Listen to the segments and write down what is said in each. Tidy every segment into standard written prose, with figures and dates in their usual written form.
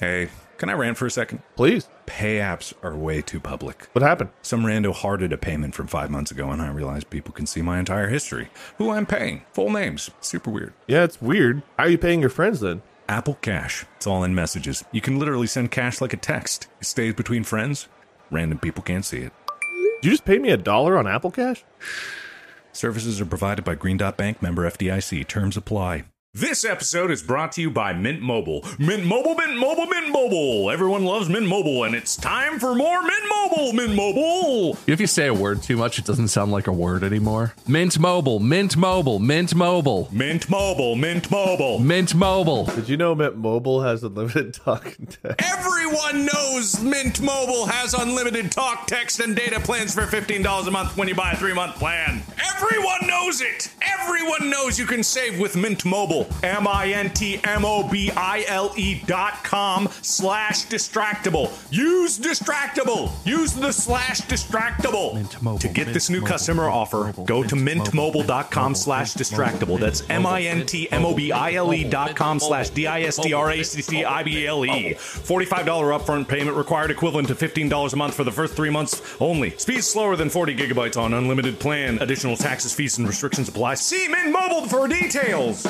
Hey, can I rant for a second? Please. Pay apps are way too public. What happened? Some rando hearted a payment from 5 months ago, and I realized people can see my entire history. Who I'm paying. Full names. Super weird. Yeah, it's weird. How are you paying your friends then? Apple Cash. It's all in messages. You can literally send cash like a text. It stays between friends. Random people can't see it. Did you just pay me $1 on Apple Cash? Services are provided by Green Dot Bank, member FDIC. Terms apply. This episode is brought to you by Mint Mobile. Mint Mobile, Mint Mobile, Mint Mobile. Everyone loves Mint Mobile, and it's time for more Mint Mobile, Mint Mobile. If you say a word too much, it doesn't sound like a word anymore. Mint Mobile, Mint Mobile, Mint Mobile. Mint Mobile, Mint Mobile. Mint Mobile. Did you know Mint Mobile has unlimited talk and text? Everyone knows Mint Mobile has unlimited talk, text, and data plans for $15 a month when you buy a 3-month plan. Everyone knows it. Everyone knows you can save with Mint Mobile. mintmobile.com/distractable. Use Distractable. Use the /distractable. To get this new customer offer, go to mintmobile.com/distractable. That's mintmobile.com/distractable. $45 upfront payment required, equivalent to $15 a month for the first 3 months only. Speed slower than 40 gigabytes on unlimited plan. Additional taxes, fees, and restrictions apply. See Mint Mobile for details.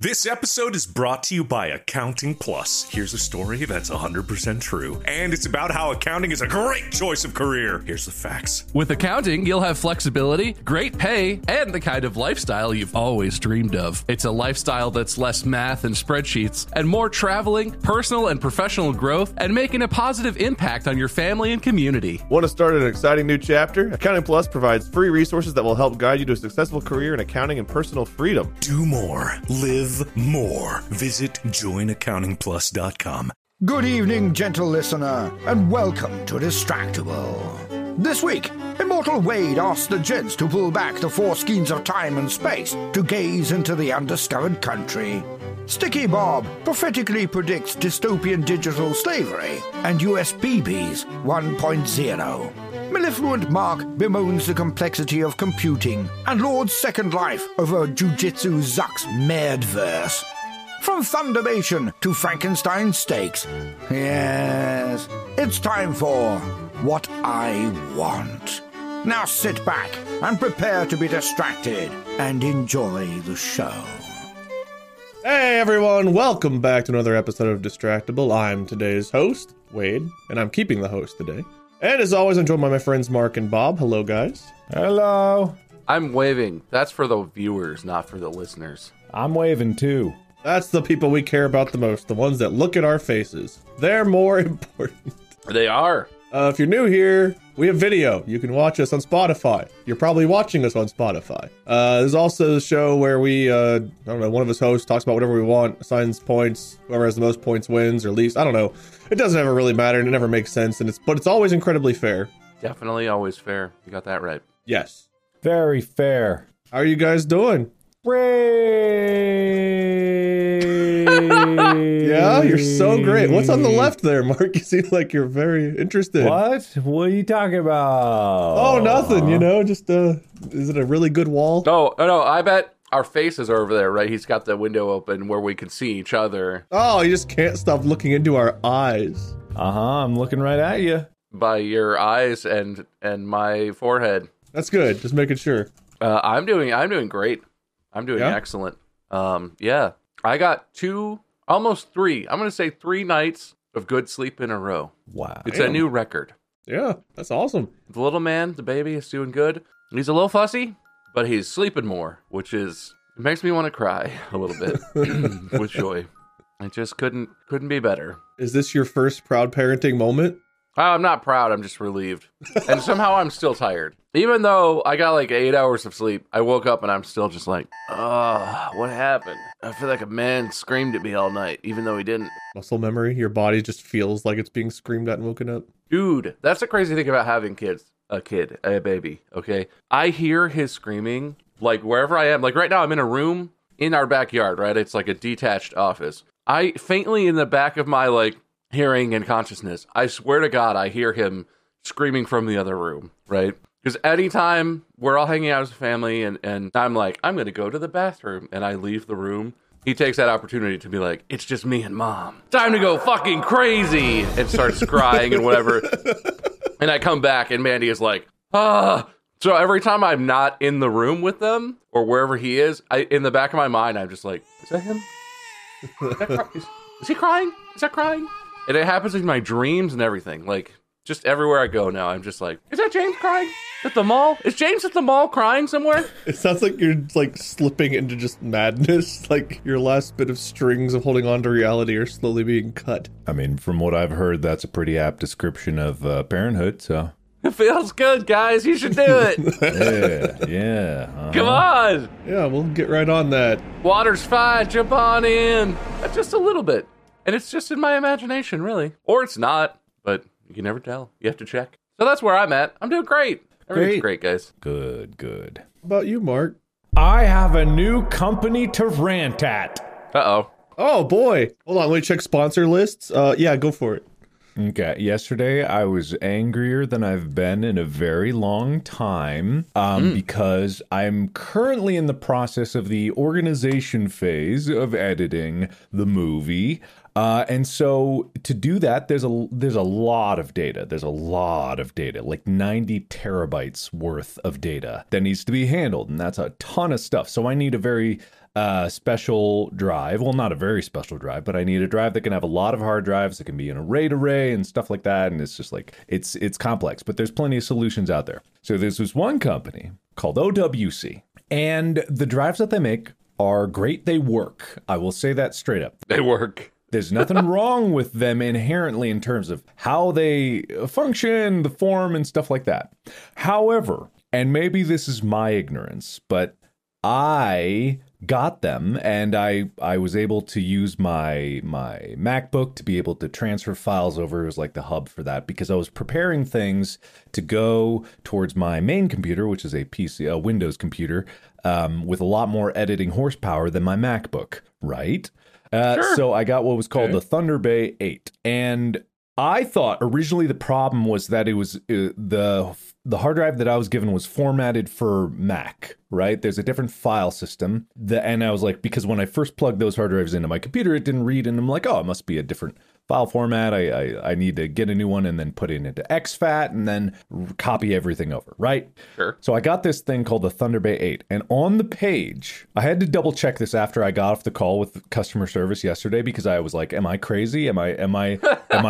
This episode is brought to you by Accounting Plus. Here's a story that's 100% true. And it's about how accounting is a great choice of career. Here's the facts. With accounting, you'll have flexibility, great pay, and the kind of lifestyle you've always dreamed of. It's a lifestyle that's less math and spreadsheets, and more traveling, personal and professional growth, and making a positive impact on your family and community. Want to start an exciting new chapter? Accounting Plus provides free resources that will help guide you to a successful career in accounting and personal freedom. Do more. Live more. Visit joinaccountingplus.com. Good evening, gentle listener, and welcome to Distractable. This week, Immortal Wade asks the gents to pull back the four skeins of time and space to gaze into the undiscovered country. Sticky Bob prophetically predicts dystopian digital slavery and USBBs 1.0. Mellifluent Mark bemoans the complexity of computing, and Lord's Second Life over Jujitsu Zuck's Merdverse. From Thunderbation to Frankenstein Steaks. Yes, it's time for What I Want. Now sit back and prepare to be distracted and enjoy the show. Hey everyone, welcome back to another episode of Distractable. I'm today's host, Wade, and I'm keeping the host today. And as always, I'm joined by my friends Mark and Bob. Hello, guys. Hello. I'm waving. That's for the viewers, not for the listeners. I'm waving, too. That's the people we care about the most, the ones that look at our faces. They're more important. They are. If you're new here, we have video. You can watch us on Spotify. You're probably watching us on Spotify. There's also the show where we, one of us hosts talks about whatever we want, assigns points, whoever has the most points wins or least. I don't know. It doesn't ever really matter, and it never makes sense, and but it's always incredibly fair. Definitely always fair. You got that right. Yes. Very fair. How are you guys doing? Yeah, you're so great. What's on the left there, Mark? You seem like you're very interested. What are you talking about? Oh, nothing, just, is it a really good wall? No, I bet our faces are over there, right? He's got the window open where we can see each other. Oh, you just can't stop looking into our eyes. Uh-huh, I'm looking right at you. By your eyes and my forehead. That's good, just making sure. I'm doing great. I'm doing excellent. I got three nights of good sleep in a row. Wow. It's a new record. Yeah, that's awesome. The little man, the baby, is doing good. He's a little fussy, but he's sleeping more, which makes me want to cry a little bit with joy. It just couldn't be better. Is this your first proud parenting moment? I'm not proud. I'm just relieved. And somehow I'm still tired. Even though I got like 8 hours of sleep, I woke up and I'm still just like, what happened? I feel like a man screamed at me all night, even though he didn't. Muscle memory? Your body just feels like it's being screamed at and woken up? Dude, that's the crazy thing about having kids. A baby, okay? I hear his screaming, like wherever I am. Like right now I'm in a room in our backyard, right? It's like a detached office. I faintly in the back of my hearing and consciousness, I swear to God, I hear him screaming from the other room, right? Because anytime we're all hanging out as a family and I'm like, I'm going to go to the bathroom, and I leave the room, He takes that opportunity to be like, it's just me and mom. Time to go fucking crazy. And starts crying and whatever. And I come back and Mandy is like, ah. So every time I'm not in the room with them or wherever he is, in the back of my mind, I'm just like, is that him? Is he crying? Is that crying? And it happens in my dreams and everything. Like, just everywhere I go now, I'm just like, is that James crying at the mall? Is James at the mall crying somewhere? It sounds like you're, like, slipping into just madness. Like, your last bit of strings of holding on to reality are slowly being cut. I mean, from what I've heard, that's a pretty apt description of parenthood, so... It feels good, guys. You should do it. Yeah. Uh-huh. Come on. Yeah, we'll get right on that. Water's fine. Jump on in. Just a little bit. And it's just in my imagination, really. Or it's not, but... You can never tell. You have to check. So that's where I'm at. I'm doing great. Everything's great, guys. Good, good. How about you, Mark? I have a new company to rant at. Uh-oh. Oh, boy. Hold on. Let me check sponsor lists. Yeah, go for it. Okay. Yesterday, I was angrier than I've been in a very long time because I'm currently in the process of the organization phase of editing the movie. And so to do that, there's a lot of data. There's a lot of data, like 90 terabytes worth of data that needs to be handled. And that's a ton of stuff. So I need a very special drive. Well, not a very special drive, but I need a drive that can have a lot of hard drives that can be in a RAID array and stuff like that. And it's just like, it's complex, but there's plenty of solutions out there. So there's this one company called OWC, and the drives that they make are great. They work. I will say that straight up. They work. There's nothing wrong with them inherently in terms of how they function, the form, and stuff like that. However, and maybe this is my ignorance, but I got them and I was able to use my MacBook to be able to transfer files over. It was like the hub for that because I was preparing things to go towards my main computer, which is a PC, a Windows computer, with a lot more editing horsepower than my MacBook, right? Sure. So I got what was called the Thunder Bay 8, and I thought originally the problem was that it was the hard drive that I was given was formatted for Mac, right? There's a different file system, and I was like, because when I first plugged those hard drives into my computer, it didn't read, and I'm like, oh, it must be a different file format. I need to get a new one and then put it into XFAT and then copy everything over, right? Sure. So I got this thing called the Thunder Bay 8, and on the page, I had to double check this after I got off the call with customer service yesterday because I was like, am I crazy? Am I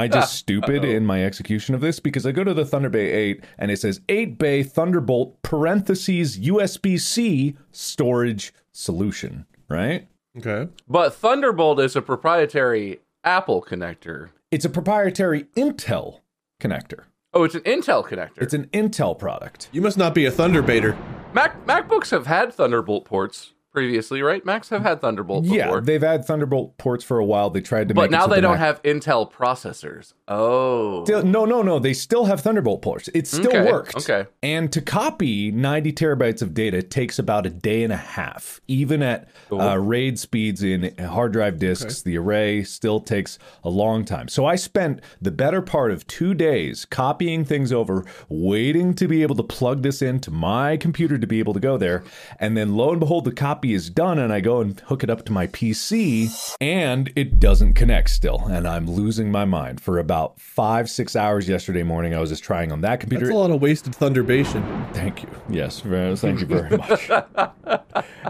just stupid in my execution of this? Because I go to the Thunder Bay 8 and it says 8-bay Thunderbolt / USB-C storage solution, right? Okay. But Thunderbolt is a proprietary Apple connector. It's a proprietary Intel connector. Oh, it's an Intel connector. It's an Intel product. You must not be a Thunderbaiter. MacBooks have had Thunderbolt ports previously, right? Macs have had Thunderbolt before. Yeah, they've had Thunderbolt ports for a while. They tried to make it. But now they don't have Intel processors. Oh. Still, no. They still have Thunderbolt ports. It still worked. Okay. And to copy 90 terabytes of data takes about a day and a half. Even at RAID speeds in hard drive disks, the array still takes a long time. So I spent the better part of 2 days copying things over, waiting to be able to plug this into my computer to be able to go there. And then lo and behold, the copy is done, and I go and hook it up to my PC, and it doesn't connect still. And I'm losing my mind. For about 5-6 hours yesterday morning, I was just trying on that computer. That's a lot of wasted Thunderbation. Thank you. Yes, thank you very much.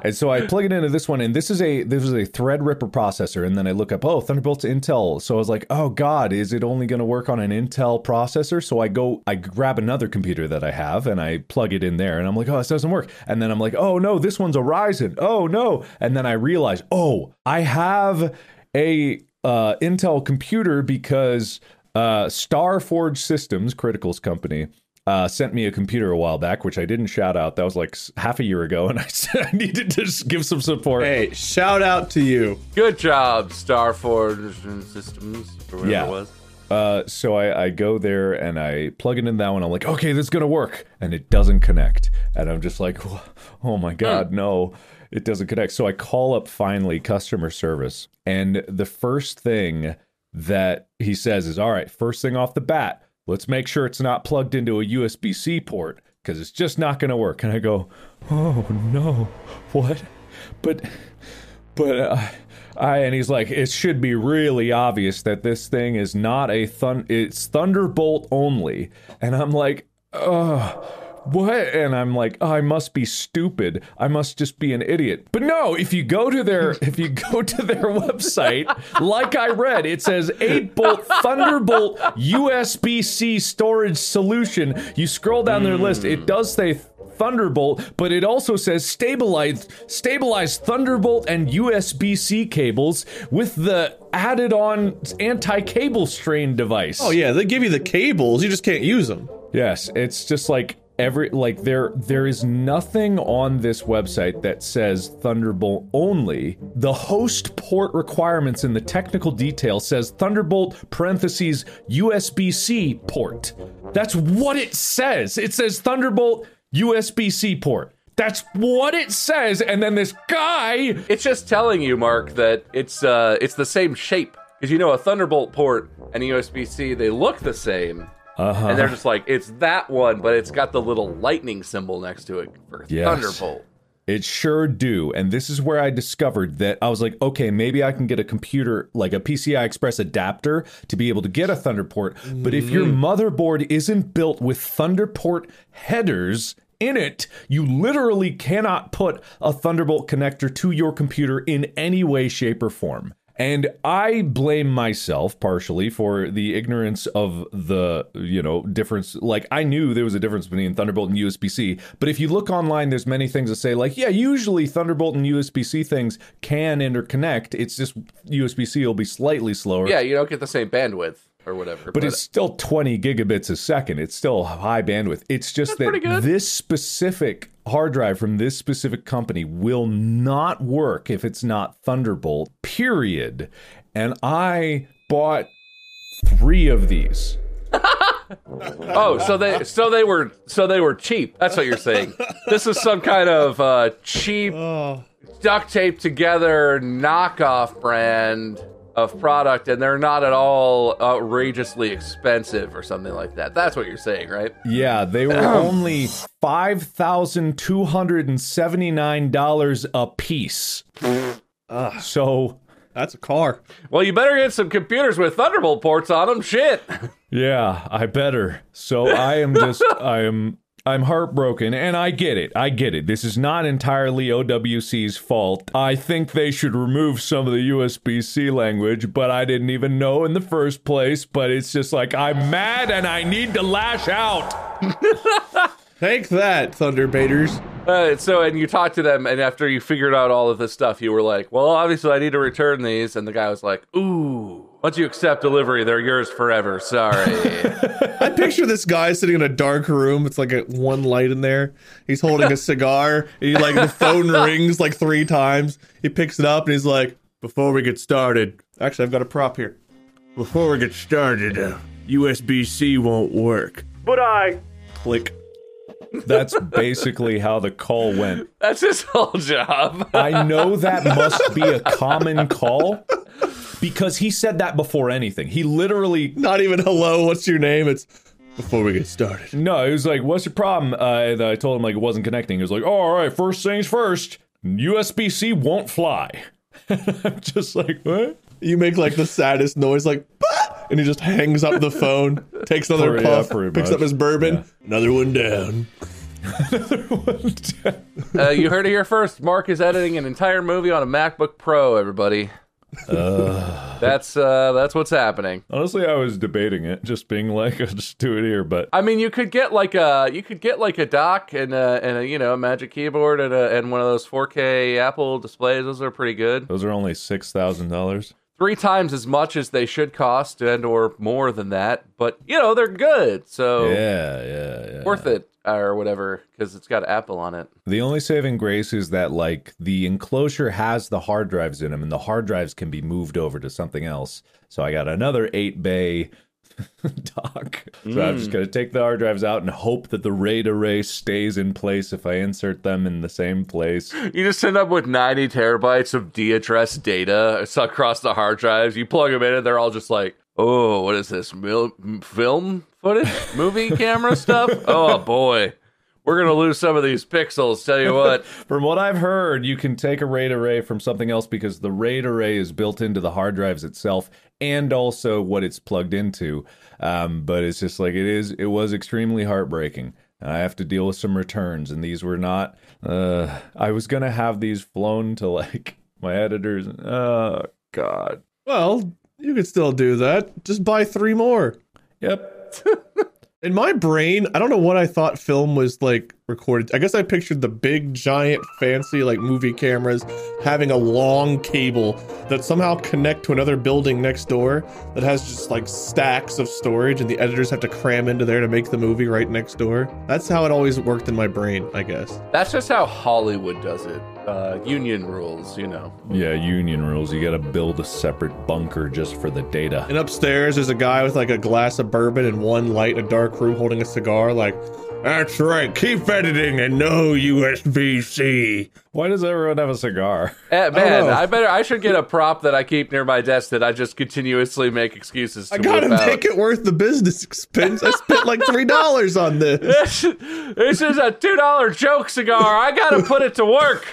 And so I plug it into this one, and this is a Threadripper processor. And then I look up, oh, Thunderbolt's Intel. So I was like, oh God, is it only going to work on an Intel processor? So I grab another computer that I have, and I plug it in there, and I'm like, oh, this doesn't work. And then I'm like, oh no, this one's a Ryzen. Oh no. And then I realized, oh, I have a Intel computer because Starforge Systems, Critical's company, sent me a computer a while back, which I didn't shout out. That was like half a year ago, and I said I needed to just give some support. Hey, shout out to you. Good job, Starforge Systems, or whatever it was. So I go there and I plug it in that one. I'm like, okay, this is going to work. And it doesn't connect. And I'm just like, oh my God, no, it doesn't connect. So I call up finally customer service. And the first thing that he says is, all right, first thing off the bat, let's make sure it's not plugged into a USB-C port because it's just not going to work. And I go, oh no, what? But And he's like, it should be really obvious that this thing is not a it's Thunderbolt only. And I'm like, ugh. What? And I'm like, oh, I must be stupid. I must just be an idiot. But no, if you go to their website, like I read, it says 8-bolt Thunderbolt USB-C storage solution. You scroll down their list, it does say Thunderbolt, but it also says stabilized Thunderbolt and USB-C cables with the added-on anti-cable strain device. Oh yeah, they give you the cables, you just can't use them. Yes, it's just like there is nothing on this website that says Thunderbolt only. The host port requirements in the technical detail says Thunderbolt parentheses USB-C port. That's what it says. It says Thunderbolt USB-C port. That's what it says. And then this guy, it's just telling you, Mark, that it's the same shape, because you know a Thunderbolt port and a USB-C, they look the same. Uh-huh. And they're just like, it's that one, but it's got the little lightning symbol next to it for Thunderbolt. It sure do. And this is where I discovered that I was like, okay, maybe I can get a computer, like a PCI Express adapter to be able to get a Thunderport. But if your motherboard isn't built with Thunderport headers in it, you literally cannot put a Thunderbolt connector to your computer in any way, shape, or form. And I blame myself partially for the ignorance of the, you know, difference. Like, I knew there was a difference between Thunderbolt and USB-C, but if you look online, there's many things that say like, yeah, usually Thunderbolt and USB-C things can interconnect. It's just USB-C will be slightly slower. Yeah, you don't get the same bandwidth or whatever. But it's still 20 gigabits a second. It's still high bandwidth. It's just that this specific hard drive from this specific company will not work if it's not Thunderbolt, period. And I bought 3 of these. Oh, so they were cheap. That's what you're saying. This is some kind of cheap duct tape together knockoff brand of product, and they're not at all outrageously expensive or something like that. That's what you're saying, right? Yeah, they were only $5,279 a piece. So that's a car. Well, you better get some computers with Thunderbolt ports on them. Shit. Yeah, I better. So I am just, I'm heartbroken, and I get it. I get it. This is not entirely OWC's fault. I think they should remove some of the USB-C language, but I didn't even know in the first place. But it's just like, I'm mad and I need to lash out. Take that, Thunderbaiters. And you talked to them, and after you figured out all of this stuff, you were like, well, obviously I need to return these. And the guy was like, ooh. Once you accept delivery, they're yours forever. Sorry. I picture this guy sitting in a dark room. It's like one light in there. He's holding a cigar. He like the phone rings like 3 times. He picks it up and he's like, before we get started. Actually, I've got a prop here. Before we get started, USB-C won't work. But I... Click. That's basically how the call went. That's his whole job. I know that must be a common call. Because he said that before anything. He literally... Not even, hello, what's your name? It's, before we get started. No, he was like, what's your problem? And I told him, like, it wasn't connecting. He was like, oh, all right, first things first, USB-C won't fly. I'm just like, what? You make, like, the saddest noise, like, bah! And he just hangs up the phone, takes another puff, picks up his bourbon. Yeah. Another one down. Another one down. You heard it here first. Mark is editing an entire movie on a MacBook Pro, everybody. That's what's happening. Honestly, I was debating it, just being like, just do it here. But I mean, you could get like a dock and a, you know, a Magic Keyboard and one of those 4K Apple displays. Those are pretty good. Those are only $6,000. 3 times as much as they should cost, and or more than that. But you know, they're good, so yeah. Worth it. Or whatever, because it's got Apple on it. The only saving grace is that, like, the enclosure has the hard drives in them, and the hard drives can be moved over to something else. So I got another 8-bay dock. So I'm just going to take the hard drives out and hope that the RAID array stays in place if I insert them in the same place. You just end up with 90 terabytes of de-address data across the hard drives. You plug them in, and they're all just like, oh, what is this, film? Footage? Movie camera stuff? Oh, boy. We're going to lose some of these pixels, tell you what. From what I've heard, you can take a RAID array from something else because the RAID array is built into the hard drives itself and also what it's plugged into. But it's just like it was extremely heartbreaking. I have to deal with some returns, and these were not... I was going to have these flown to, like, my editors. Oh, God. Well, you could still do that. Just buy 3 more. Yep. In my brain, I don't know what I thought film was, like, recorded. I guess I pictured the big, giant, fancy, like, movie cameras having a long cable that somehow connect to another building next door that has just, like, stacks of storage, and the editors have to cram into there to make the movie right next door. That's how it always worked in my brain, I guess. That's just how Hollywood does it. Union rules, you know. Yeah, union rules. You gotta build a separate bunker just for the data. And upstairs, there's a guy with, like, a glass of bourbon and one light in a dark room holding a cigar, like... That's right, keep editing and no USB-C. Why does everyone have a cigar? Man, I should get a prop that I keep near my desk that I just continuously make excuses to whip out. I gotta make it worth the business expense. I spent like $3 on this. This is a $2 joke cigar. I gotta put it to work.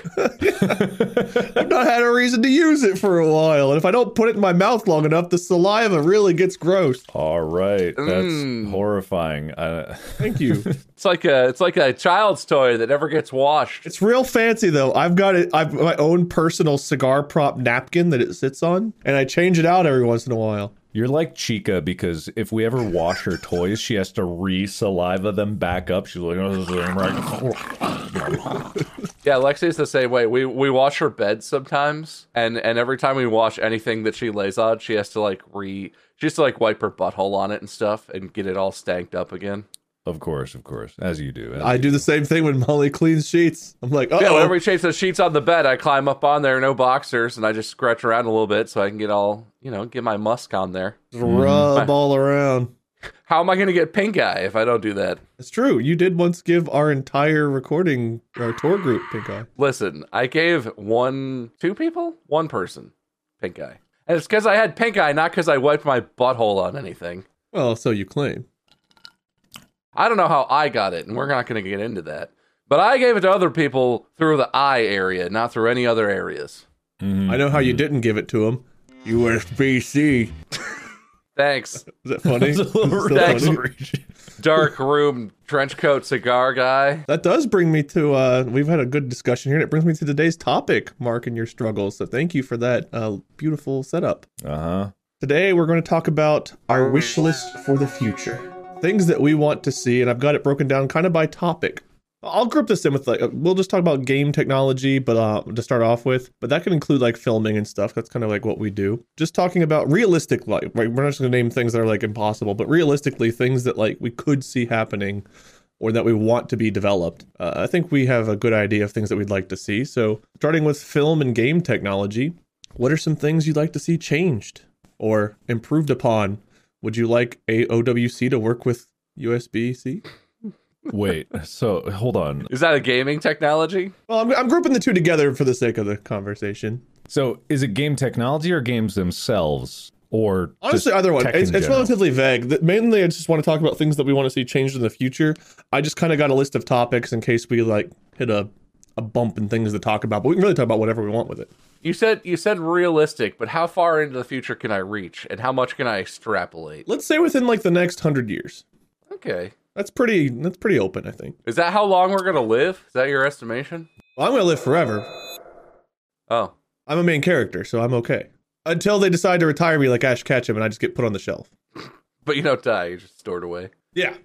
I've not had a reason to use it for a while. And if I don't put it in my mouth long enough, the saliva really gets gross. All right, that's horrifying. Thank you. It's like a child's toy that never gets washed. It's real fancy though. I've got it. I've my own personal cigar prop napkin that it sits on, and I change it out every once in a while. You're like Chica, because if we ever wash her toys, she has to re-saliva them back up. She's like, yeah, Lexi's the same way. We wash her bed sometimes, and every time we wash anything that she lays on, she has to like wipe her butthole on it and stuff, and get it all stanked up again. Of course, as you do. I do the same thing when Molly cleans sheets. I'm like, oh. Yeah, whenever we change the sheets on the bed, I climb up on there, no boxers, and I just scratch around a little bit so I can get all, you know, get my musk on there. Just rub all around. How am I going to get pink eye if I don't do that? It's true. You did once give our entire recording, our tour group, pink eye. Listen, I gave one person pink eye. And it's because I had pink eye, not because I wiped my butthole on anything. Well, so you claim. I don't know how I got it, and we're not going to get into that. But I gave it to other people through the eye area, not through any other areas. Mm-hmm. I know how you didn't give it to them. USB-C. Thanks. Is that funny? Thanks. Funny? Dark room, trench coat, cigar guy. That does bring me to, we've had a good discussion here, and it brings me to today's topic, Mark, and your struggles. So thank you for that beautiful setup. Uh-huh. Today we're going to talk about our wish list for the future. Things that we want to see, and I've got it broken down kind of by topic. I'll group this in with, like, we'll just talk about game technology, but to start off with, but that can include like filming and stuff. That's kind of like what we do. Just talking about realistic life, right? We're not just gonna name things that are like impossible, but realistically things that like we could see happening or that we want to be developed. I think we have a good idea of things that we'd like to see. So starting with film and game technology, what are some things you'd like to see changed or improved upon? Would you like a OWC to work with USB-C? Wait, so hold on. Is that a gaming technology? Well, I'm grouping the two together for the sake of the conversation. So is it game technology or games themselves? Or honestly, either one. It's relatively vague. Mainly, I just want to talk about things that we want to see changed in the future. I just kind of got a list of topics in case we like hit a bump in things to talk about. But we can really talk about whatever we want with it. You said realistic, but how far into the future can I reach, and how much can I extrapolate? Let's say within like the next 100 years. Okay, that's pretty open, I think. Is that how long we're gonna live? Is that your estimation? Well, I'm gonna live forever. Oh, I'm a main character, so I'm okay until they decide to retire me, like Ash Ketchum, and I just get put on the shelf. But you don't die; you're just stored away. Yeah,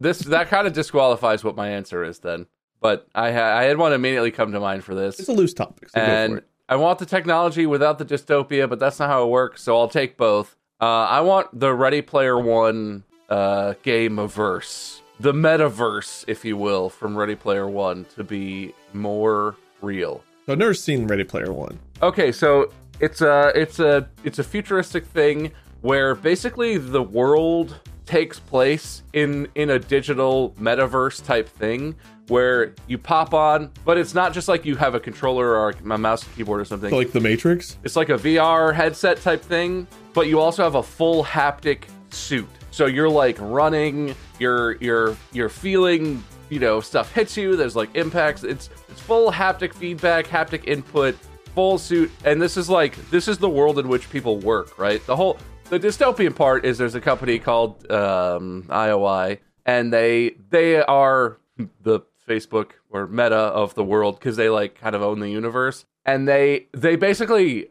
that kind of disqualifies what my answer is then. But I had one immediately come to mind for this. It's a loose topic, so go for it. I want the technology without the dystopia, but that's not how it works, so I'll take both. I want the Ready Player One game-averse, the metaverse, if you will, from Ready Player One to be more real. I've never seen Ready Player One. Okay, so it's a futuristic thing where basically the world takes place in a digital metaverse type thing where you pop on, but it's not just like you have a controller or a mouse and keyboard or something. Like the Matrix? It's like a VR headset type thing, but you also have a full haptic suit. So you're like running, you're feeling you know, stuff hits you, there's like impacts. It's full haptic feedback, haptic input, full suit. And this is like, this is the world in which people work, right? The dystopian part is there's a company called IOI, and they are the Facebook or Meta of the world, because they like kind of own the universe. And they basically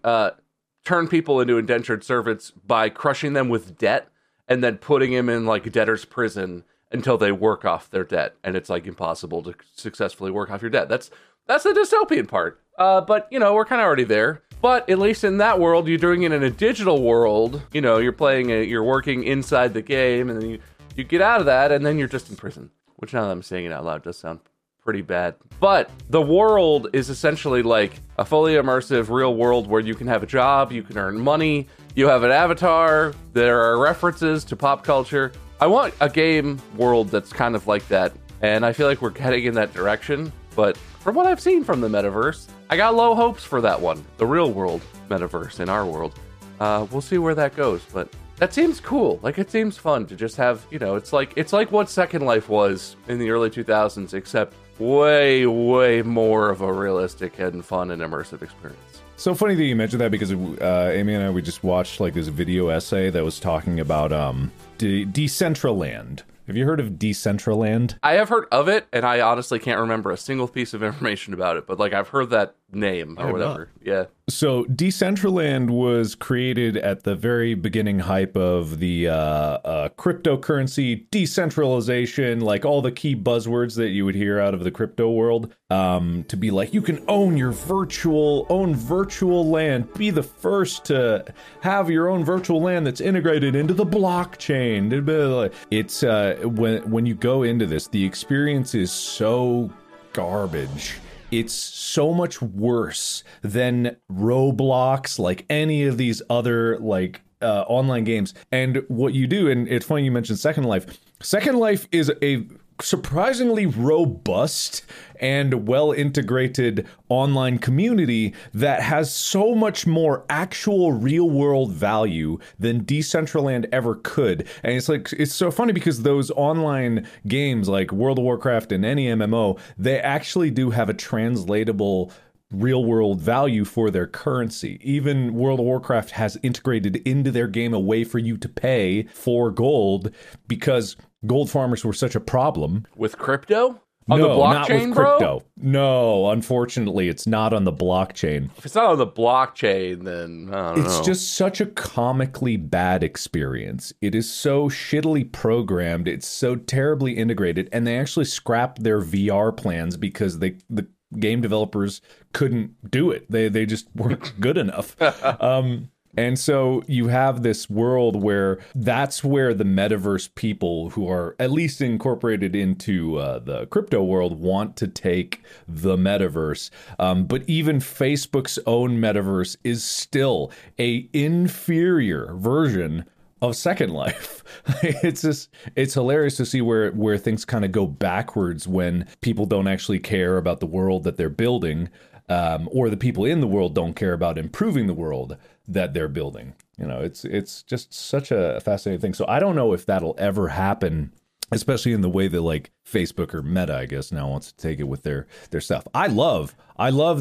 turn people into indentured servants by crushing them with debt and then putting them in like debtor's prison until they work off their debt. And it's like impossible to successfully work off your debt. That's the dystopian part. But, you know, we're kind of already there. But at least in that world, you're doing it in a digital world. You know, you're playing it, you're working inside the game, and then you get out of that, and then you're just in prison. Which, now that I'm saying it out loud, does sound pretty bad. But the world is essentially like a fully immersive real world where you can have a job, you can earn money, you have an avatar, there are references to pop culture. I want a game world that's kind of like that, and I feel like we're heading in that direction. But from what I've seen from the metaverse, I got low hopes for that one. The real world metaverse in our world. We'll see where that goes, but that seems cool. Like, it seems fun to just have, you know, it's like what Second Life was in the early 2000s, except way, way more of a realistic and fun and immersive experience. So funny that you mentioned that, because Amy and I, we just watched like this video essay that was talking about Decentraland. Have you heard of Decentraland? I have heard of it, and I honestly can't remember a single piece of information about it, but like I've heard that name or whatever. Not. Yeah. So Decentraland was created at the very beginning hype of the cryptocurrency, decentralization, like all the key buzzwords that you would hear out of the crypto world, to be like, you can own your virtual land, be the first to have your own virtual land that's integrated into the blockchain. It's when you go into this, the experience is so garbage. It's so much worse than Roblox, like any of these other like online games. And what you do, and it's funny you mentioned Second Life. Second Life is a surprisingly robust and well-integrated online community that has so much more actual real-world value than Decentraland ever could. And it's like, it's so funny because those online games like World of Warcraft and any MMO, they actually do have a translatable real-world value for their currency. Even World of Warcraft has integrated into their game a way for you to pay for gold, because gold farmers were such a problem. With crypto? On the blockchain, not with crypto. Bro? No, unfortunately, it's not on the blockchain. If it's not on the blockchain, then I don't know. It's just such a comically bad experience. It is so shittily programmed. It's so terribly integrated. And they actually scrapped their VR plans because the game developers couldn't do it. They just weren't good enough. And so you have this world where that's where the metaverse people, who are at least incorporated into the crypto world, want to take the metaverse. But even Facebook's own metaverse is still a inferior version of Second Life. It's hilarious to see where things kind of go backwards when people don't actually care about the world that they're building, or the people in the world don't care about improving the world that they're building. You know, it's just such a fascinating thing. So I don't know if that'll ever happen, especially in the way that like Facebook or Meta, I guess, now wants to take it with their stuff. I love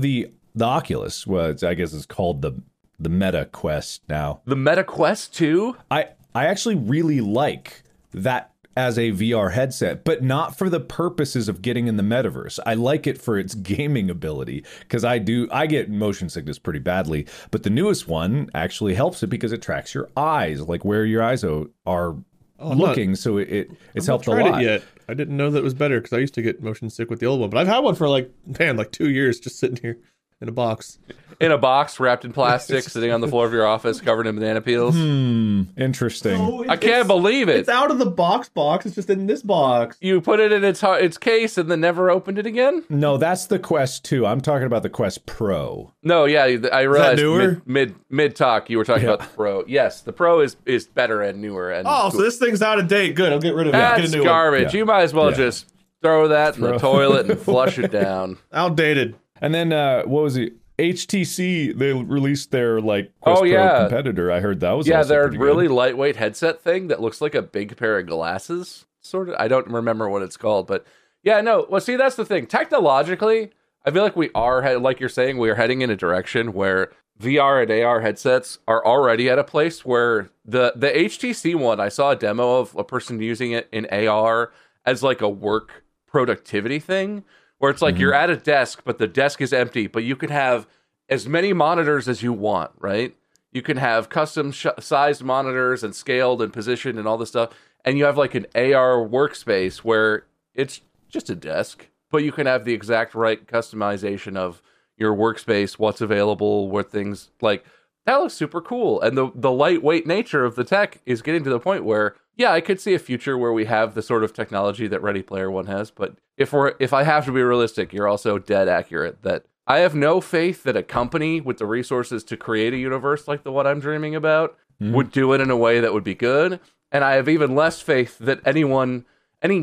the Oculus. Well, I guess it's called the Meta Quest now. The Meta Quest 2? I actually really like that as a VR headset, but not for the purposes of getting in the metaverse. I like it for its gaming ability, because I get motion sickness pretty badly, but the newest one actually helps it because it tracks your eyes, like where your eyes are looking. So it's helped a lot. Yet. I didn't know that it was better, because I used to get motion sick with the old one, but I've had one for like 2 years, just sitting here in a box. In a box, wrapped in plastic, sitting on the floor of your office, covered in banana peels. Interesting. No, I can't believe it. It's out of the box. It's just in this box. You put it in its case and then never opened it again? No, that's the Quest 2. I'm talking about the Quest Pro. No, yeah, I realized mid-talk you were talking about the Pro. Yes, the Pro is better and newer. And so this thing's out of date. Good, I'll get rid of it. That's garbage. Yeah. You might as well just throw that in the toilet and flush it down. Outdated. And then, what was it? HTC, they released their like Quest Pro competitor. I heard that was their really lightweight headset thing that looks like a big pair of glasses, sort of. I don't remember what it's called, but Yeah, no. Well, see, that's the thing. Technologically, I feel like we are, like you're saying, we are heading in a direction where VR and AR headsets are already at a place where the HTC one, I saw a demo of a person using it in AR as like a work productivity thing, where it's like you're at a desk, but the desk is empty, but you can have as many monitors as you want, right? You can have custom sized monitors and scaled and positioned and all this stuff. And you have like an AR workspace where it's just a desk, but you can have the exact right customization of your workspace, what's available, where things like that looks super cool. And the lightweight nature of the tech is getting to the point where, yeah, I could see a future where we have the sort of technology that Ready Player One has. But if I have to be realistic, you're also dead accurate that I have no faith that a company with the resources to create a universe like the one I'm dreaming about would do it in a way that would be good. And I have even less faith that any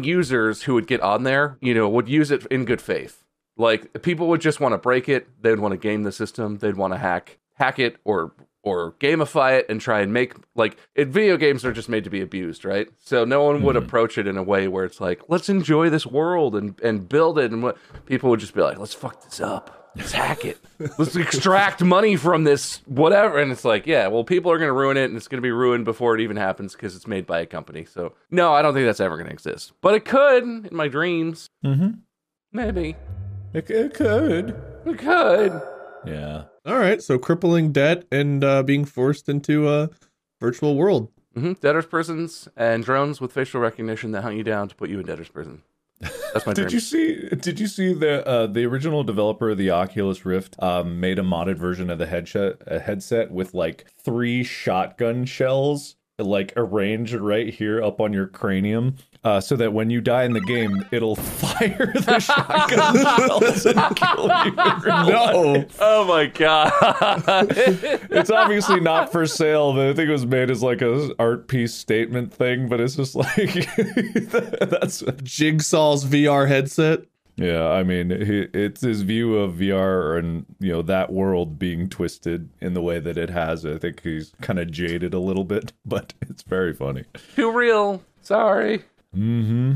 users who would get on there, you know, would use it in good faith. Like, people would just want to break it. They'd want to game the system. They'd want to hack it or gamify it and try and make, like, video games are just made to be abused, right? So no one would approach it in a way where it's like, let's enjoy this world and build it. And people would just be like, let's fuck this up. Let's hack it. Let's extract money from this, whatever. And it's like, yeah, well, people are going to ruin it, and it's going to be ruined before it even happens because it's made by a company. So, no, I don't think that's ever going to exist. But it could, in my dreams. Mm-hmm. Maybe. It could. It could. Yeah. All right, so crippling debt and being forced into a virtual world. Mm-hmm. Debtor's prisons and drones with facial recognition that hunt you down to put you in debtor's prison. That's my dream. Did you see the original developer of the Oculus Rift made a modded version of the headset with like 3 shotgun shells like arranged right here up on your cranium, so that when you die in the game, it'll fire the shotgun shells and kill you. No, oh my god! It's obviously not for sale, but I think it was made as like a art piece statement thing. But it's just like that's Jigsaw's VR headset. Yeah, I mean, it's his view of VR and, you know, that world being twisted in the way that it has. I think he's kind of jaded a little bit, but it's very funny. Too real. Sorry. Mm-hmm.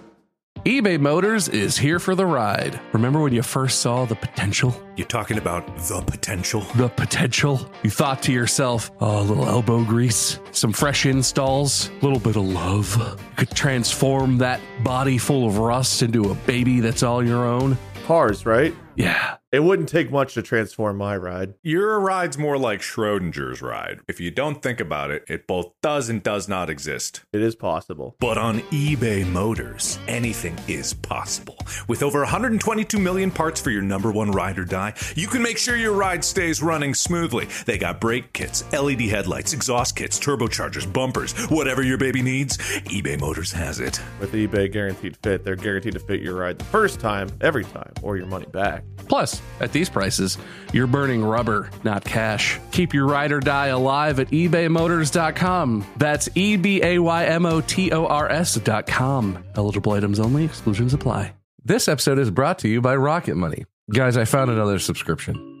eBay Motors is here for the ride. Remember when you first saw the potential? You're talking about the potential. The potential. You thought to yourself, oh, a little elbow grease, some fresh installs, a little bit of love. You could transform that body full of rust into a baby that's all your own. Cars, right? Yeah. It wouldn't take much to transform my ride. Your ride's more like Schrodinger's ride. If you don't think about it, it both does and does not exist. It is possible. But on eBay Motors, anything is possible. With over 122 million parts for your number one ride or die, you can make sure your ride stays running smoothly. They got brake kits, LED headlights, exhaust kits, turbochargers, bumpers, whatever your baby needs, eBay Motors has it. With eBay Guaranteed Fit, they're guaranteed to fit your ride the first time, every time, or your money back. Plus, at these prices, you're burning rubber, not cash. Keep your ride or die alive at ebaymotors.com. That's ebaymotors.com. Eligible items only. Exclusions apply. This episode is brought to you by Rocket Money. Guys, I found another subscription.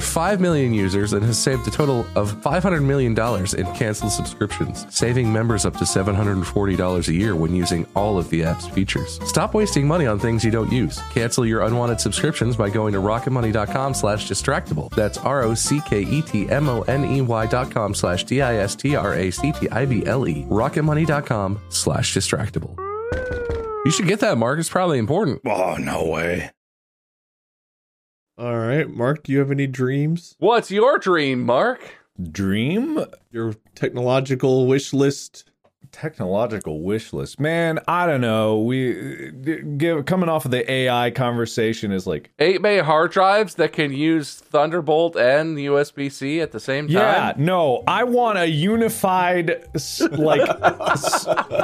5 million users and has saved a total of $500 million in canceled subscriptions, saving members up to $740 a year when using all of the app's features. Stop wasting money on things you don't use. Cancel your unwanted subscriptions by going to rocketmoney.com/distractable. That's rocketmoney.com/distractable. rocketmoney.com/distractable. You should get that, Mark. It's probably important. Oh, no way. All right, Mark, do you have any dreams? What's your dream, Mark? Dream? Your technological wish list. Technological wish list, man. I don't know. Coming off of the AI conversation is like 8-bay hard drives that can use Thunderbolt and USB-C at the same time. Yeah, no, I want a unified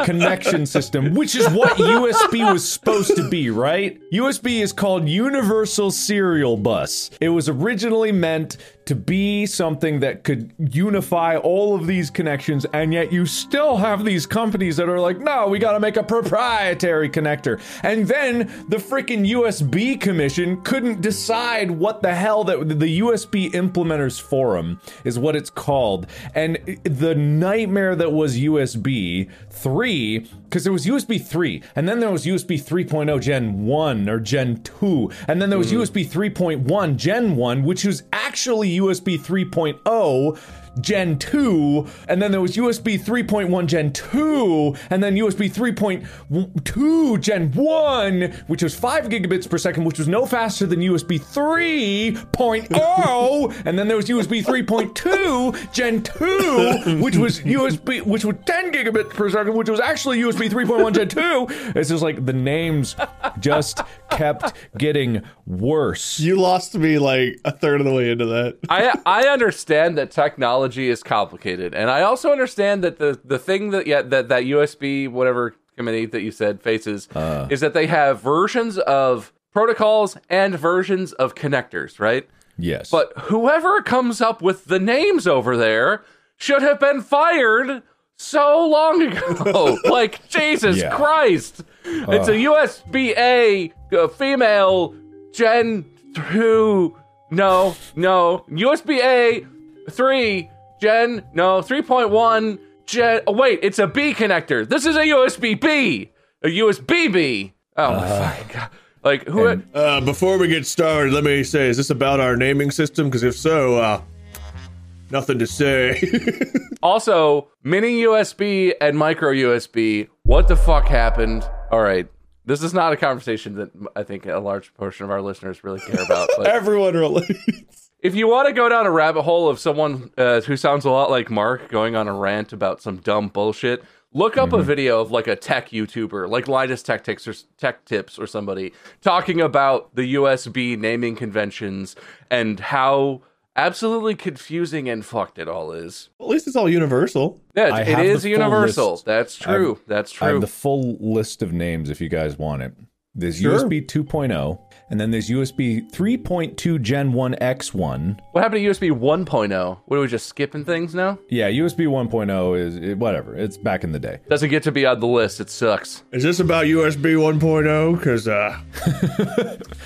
connection system, which is what USB was supposed to be, right? USB is called Universal Serial Bus. It was originally meant to be something that could unify all of these connections, and yet you still have these companies that are like, no, we gotta make a proprietary connector. And then the freaking USB Commission couldn't decide what the hell that the USB Implementers Forum is what it's called. And the nightmare that was USB 3, because there was USB 3, and then there was USB 3.0 Gen 1 or Gen 2, and then there was USB 3.1 Gen 1, which was actually USB 3.0 Gen 2, and then there was USB 3.1 Gen 2, and then USB 3.2 Gen 1, which was 5 gigabits per second, which was no faster than USB 3.0, and then there was USB 3.2 Gen 2, which was 10 gigabits per second, which was actually USB 3.1 Gen 2. It's just like the names just kept getting worse. You lost me like a third of the way into that. I understand that technology is complicated, and I also understand that the thing that that USB whatever committee that you said faces is that they have versions of protocols and versions of connectors, right? Yes. But whoever comes up with the names over there should have been fired so long ago. Like, Jesus Christ. It's a USB-A female Gen 2 USB-A 3.1 Gen. Oh, wait, it's a B connector. This is a USB-B, a USB-B. Oh my God! Like who? Before we get started, let me say: is this about our naming system? Because if so, nothing to say. Also, mini USB and micro USB. What the fuck happened? All right. This is not a conversation that I think a large portion of our listeners really care about. But everyone relates. If you want to go down a rabbit hole of someone who sounds a lot like Mark going on a rant about some dumb bullshit, look up a video of like a tech YouTuber, like Linus Tech Tips or somebody, talking about the USB naming conventions and how absolutely confusing and fucked it all is. Well, at least it's all universal. Yeah, it is universal. List. That's true. That's true. I have the full list of names if you guys want it. There's USB 2.0, and then there's USB 3.2 Gen 1 X1. What happened to USB 1.0? What, are we just skipping things now? Yeah, USB 1.0 is whatever. It's back in the day. Doesn't get to be on the list. It sucks. Is this about USB 1.0? Because,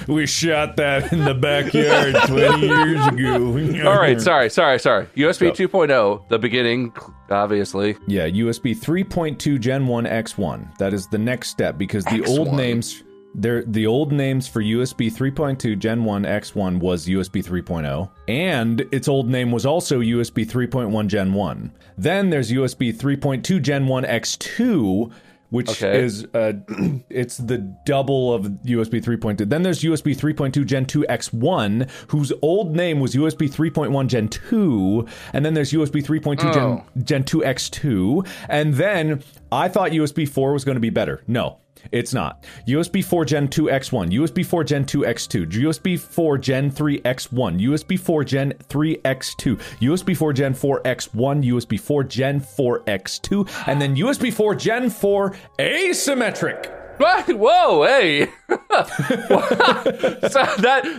we shot that in the backyard 20 years ago. All right, sorry. USB 2.0, the beginning, obviously. Yeah, USB 3.2 Gen 1 X1. That is the next step, because the old names... The old names for USB 3.2 Gen 1 X1 was USB 3.0, and its old name was also USB 3.1 Gen 1. Then there's USB 3.2 Gen 1 X2, which is it's the double of USB 3.2. Then there's USB 3.2 Gen 2 X1, whose old name was USB 3.1 Gen 2, and then there's USB 3.2 Gen 2 X2, and then I thought USB 4 was going to be better. No. It's not. USB 4 Gen 2 X1, USB 4 Gen 2 X2, USB 4 Gen 3 X1, USB 4 Gen 3 X2, USB 4 Gen 4 X1, USB 4 Gen 4 X2, and then USB 4 Gen 4 asymmetric. Right? Whoa, hey. So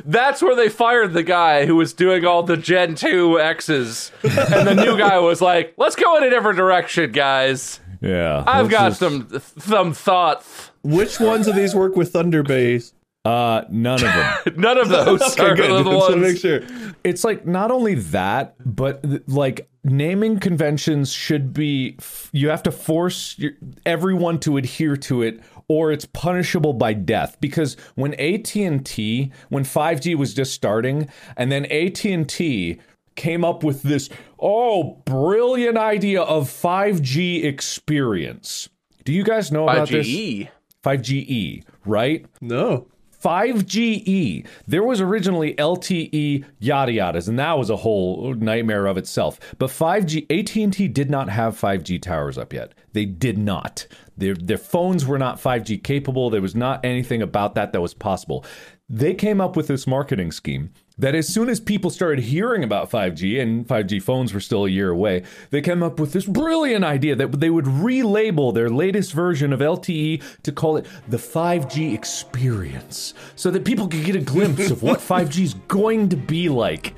that's where they fired the guy who was doing all the Gen 2 X's. And the new guy was like, let's go in a different direction, guys. Yeah. I've got just... some thoughts. Which ones of these work with Thunder Bay? None of them. None of those are good. The ones. Make sure. It's like not only that, but like naming conventions should be, you have to force everyone to adhere to it, or it's punishable by death. Because when AT&T, when 5G was just starting, and then AT&T came up with this, brilliant idea of 5G experience. Do you guys know about this? 5GE. 5GE, right? No. 5GE. There was originally LTE yada yadas, and that was a whole nightmare of itself. But 5G, AT&T did not have 5G towers up yet. They did not. Their phones were not 5G capable. There was not anything about that was possible. They came up with this marketing scheme that as soon as people started hearing about 5G, and 5G phones were still a year away, they came up with this brilliant idea that they would relabel their latest version of LTE to call it the 5G experience, so that people could get a glimpse of what 5G is going to be like.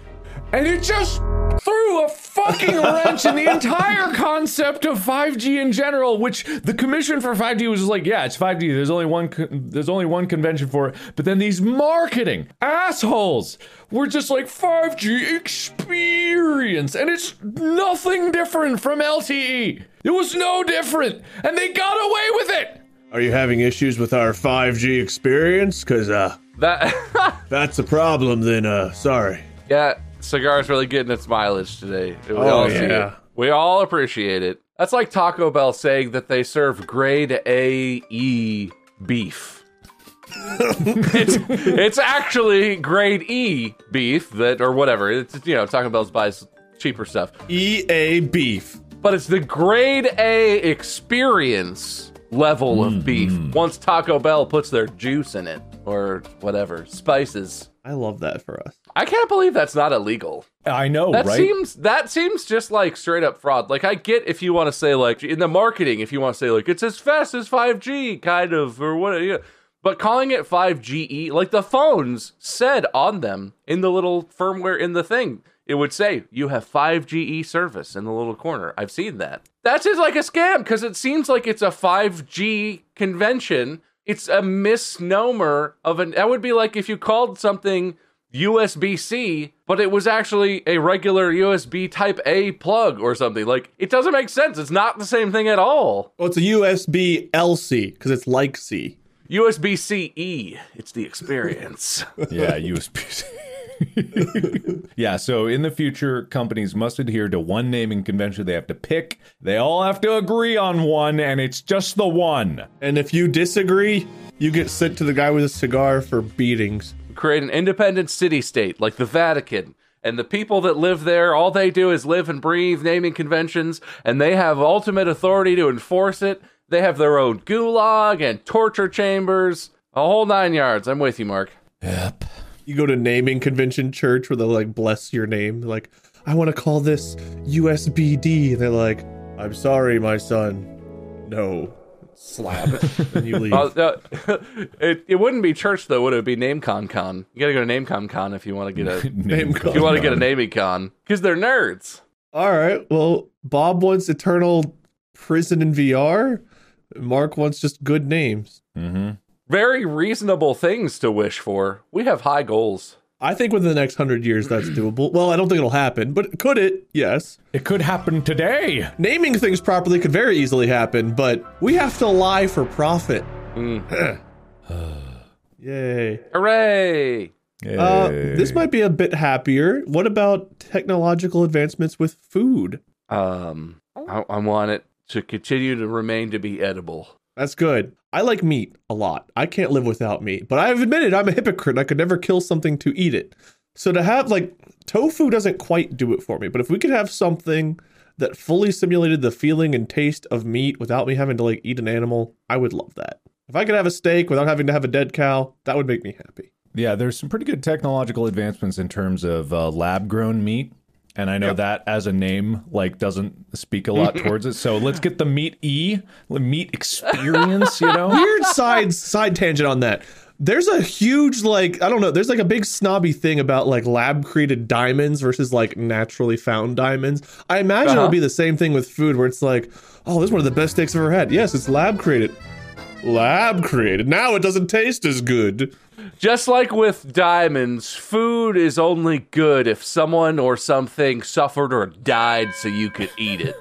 And it just threw a fucking wrench in the entire concept of 5G in general, which the commission for 5G was just like, yeah, it's 5G. There's only one convention for it. But then these marketing assholes were just like 5G experience, and it's nothing different from LTE. It was no different, and they got away with it. Are you having issues with our 5G experience? Because that's a problem. Then sorry. Yeah. Cigar's really getting its mileage today. We all see it. We all appreciate it. That's like Taco Bell saying that they serve grade A E beef. It's actually grade E beef or whatever. It's, Taco Bell buys cheaper stuff. EA beef. But it's the grade A experience level of beef once Taco Bell puts their juice in it or whatever, spices. I love that for us. I can't believe that's not illegal. I know, right? That seems just like straight up fraud. Like, I get if you want to say, like, in the marketing, if you want to say, like, it's as fast as 5G, kind of, or what, but calling it 5GE, like the phones said on them in the little firmware in the thing, it would say, you have 5GE service in the little corner. I've seen that. That's just like a scam, because it seems like it's a 5G convention. It's a misnomer that would be like if you called something USB-C, but it was actually a regular USB type A plug or something. Like, it doesn't make sense. It's not the same thing at all. Well, it's a USB-LC because it's like C. USB-CE. It's the experience. Yeah, USB-C. Yeah, so in the future, companies must adhere to one naming convention they have to pick. They all have to agree on one, and it's just the one. And if you disagree, you get sent to the guy with a cigar for beatings. Create an independent city-state like the Vatican. And the people that live there, all they do is live and breathe naming conventions, and they have ultimate authority to enforce it. They have their own gulag and torture chambers. A whole nine yards. I'm with you, Mark. Yep. You go to naming convention church where they'll like bless your name. Like, I want to call this USBD. And they're like, I'm sorry, my son. No. Slap. And you leave. It wouldn't be church though, would it? It'd be NameCon. You gotta go to NameCon if you want to get a naming con. Because they're nerds. All right. Well, Bob wants eternal prison in VR. Mark wants just good names. Mm-hmm. Very reasonable things to wish for. We have high goals. I think within the next 100 years that's doable. Well, I don't think it'll happen, but could it? Yes. It could happen today. Naming things properly could very easily happen, but we have to lie for profit. Mm. Yay. Hooray. Yay. This might be a bit happier. What about technological advancements with food? I want it to continue to remain to be edible. That's good. I like meat a lot. I can't live without meat, but I've admitted I'm a hypocrite. I could never kill something to eat it. So to have like tofu doesn't quite do it for me, but if we could have something that fully simulated the feeling and taste of meat without me having to like eat an animal, I would love that. If I could have a steak without having to have a dead cow, that would make me happy. Yeah, there's some pretty good technological advancements in terms of lab-grown meat. And I know that as a name, like, doesn't speak a lot towards it. So let's get the meat experience, you know? Weird side tangent on that. There's a huge, like, I don't know, there's like a big snobby thing about like lab-created diamonds versus like naturally found diamonds. I imagine it'll be the same thing with food where it's like, oh, this is one of the best steaks I've ever had. Yes, it's lab-created. Lab-created. Now it doesn't taste as good. Just like with diamonds, food is only good if someone or something suffered or died so you could eat it.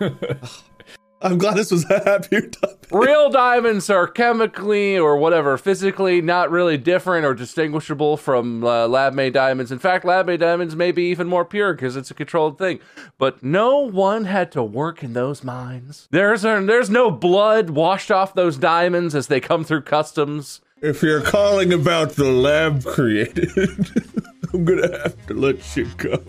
I'm glad this was a happier topic. Real diamonds are chemically or whatever, physically not really different or distinguishable from lab-made diamonds. In fact, lab-made diamonds may be even more pure because it's a controlled thing. But no one had to work in those mines. There's no blood washed off those diamonds as they come through customs. If you're calling about the lab created, I'm gonna have to let you go.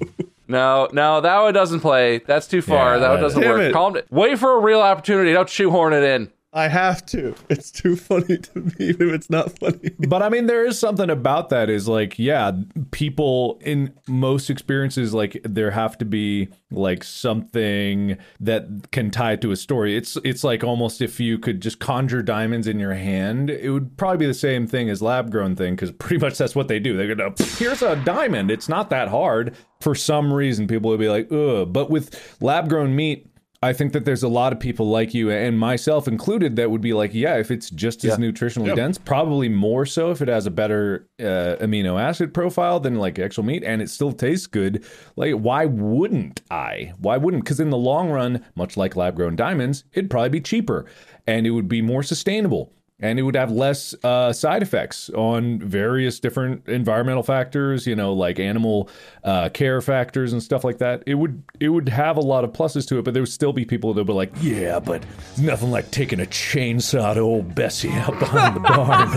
No, that one doesn't play. That's too far. Yeah, that one doesn't work. Calm it. Wait for a real opportunity. Don't shoehorn it in. I have to. It's too funny to me, even if it's not funny. But I mean, there is something about that is like, yeah, people in most experiences, like there have to be like something that can tie to a story. It's like almost if you could just conjure diamonds in your hand, it would probably be the same thing as lab grown thing. Cause pretty much that's what they do. They're going to, here's a diamond. It's not that hard. For some reason, people would be like, ugh. But with lab grown meat, I think that there's a lot of people like you and myself included that would be like, yeah, if it's just as nutritionally dense, probably more so if it has a better amino acid profile than like actual meat and it still tastes good. Like, why wouldn't I? Why wouldn't? Because in the long run, much like lab-grown diamonds, it'd probably be cheaper and it would be more sustainable. And it would have less side effects on various different environmental factors, you know, like animal care factors and stuff like that. It would have a lot of pluses to it, but there would still be people that would be like, yeah, but nothing like taking a chainsaw to old Bessie out behind the barn.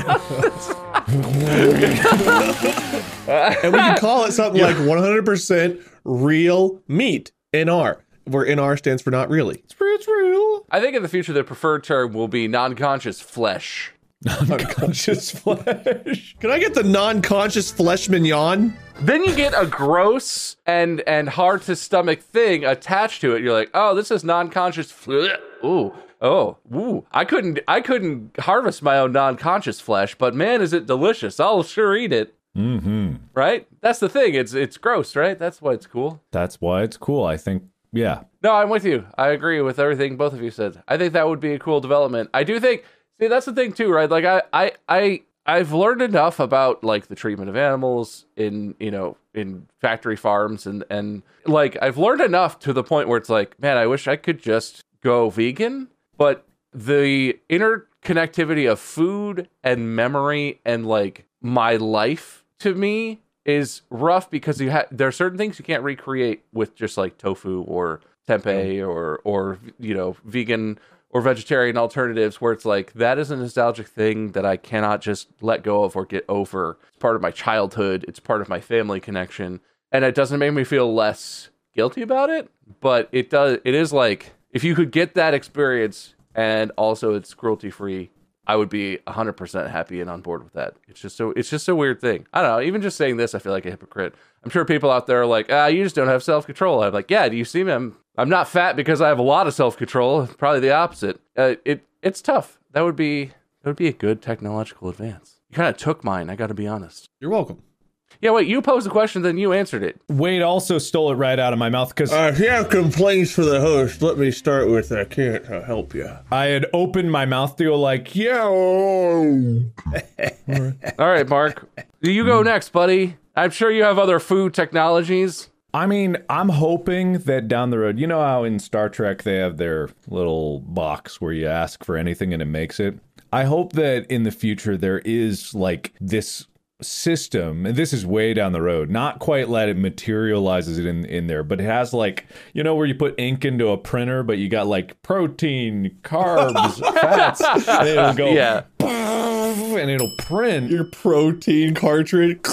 And we can call it something like 100% real meat, NR. Where NR stands for not really. It's real. I think in the future, the preferred term will be non-conscious flesh. Non-conscious flesh. Can I get the non-conscious flesh mignon? Then you get a gross and hard to stomach thing attached to it. You're like, oh, this is non-conscious flesh. Ooh. Oh, ooh! I couldn't harvest my own non-conscious flesh, but man, is it delicious. I'll sure eat it. Mm-hmm. Right? That's the thing. It's gross, right? That's why it's cool. That's why it's cool, I think. Yeah. No, I'm with you. I agree with everything both of you said. I think that would be a cool development. I do think, see, that's the thing too, right? Like I've learned enough about like the treatment of animals in, you know, in factory farms and like I've learned enough to the point where it's like, man, I wish I could just go vegan, but the interconnectivity of food and memory and like my life to me is rough because there are certain things you can't recreate with just like tofu or tempeh or you know, vegan or vegetarian alternatives where it's like, that is a nostalgic thing that I cannot just let go of or get over. It's part of my childhood. It's part of my family connection. And it doesn't make me feel less guilty about it, but it does. It is like, if you could get that experience and also it's cruelty free, I would be 100% happy and on board with that. It's just a weird thing. I don't know. Even just saying this, I feel like a hypocrite. I'm sure people out there are like, you just don't have self-control. I'm like, yeah, do you see me? I'm not fat because I have a lot of self-control. Probably the opposite. It's tough. That would be a good technological advance. You kind of took mine. I got to be honest. You're welcome. Yeah, wait, you posed the question, then you answered it. Wade also stole it right out of my mouth because... if you have complaints for the host, let me start with, I can't help you. I had opened my mouth to go like, yo. All right, Mark. You go next, buddy. I'm sure you have other food technologies. I mean, I'm hoping that down the road, you know how in Star Trek they have their little box where you ask for anything and it makes it? I hope that in the future there is like this... system, and this is way down the road, not quite let it materializes it in there, but it has like, you know, where you put ink into a printer, but you got like protein, carbs, fats, and it'll go and it'll print your protein cartridge.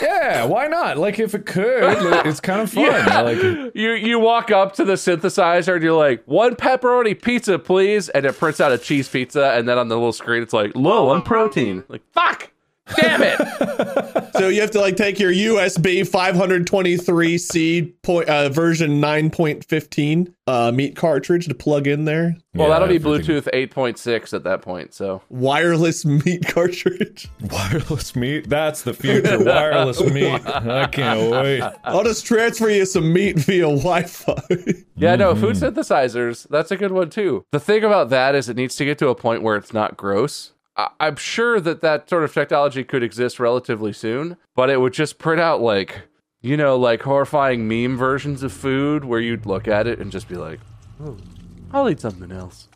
Yeah, why not? Like, if it could, it's kind of fun. Yeah. I like it. You walk up to the synthesizer and you're like, one pepperoni pizza, please. And it prints out a cheese pizza. And then on the little screen, it's like, low on protein. Like, fuck. Damn it. So you have to, like, take your USB 523C version 9.15 meat cartridge to plug in there. Well, yeah, that'll be Bluetooth 8.6 at that point, so. Wireless meat cartridge. Wireless meat? That's the future. Wireless meat. I can't wait. I'll just transfer you some meat via Wi-Fi. Yeah, no, food synthesizers, that's a good one, too. The thing about that is it needs to get to a point where it's not gross. I'm sure that sort of technology could exist relatively soon, but it would just print out, like, you know, like horrifying meme versions of food where you'd look at it and just be like, oh, I'll eat something else.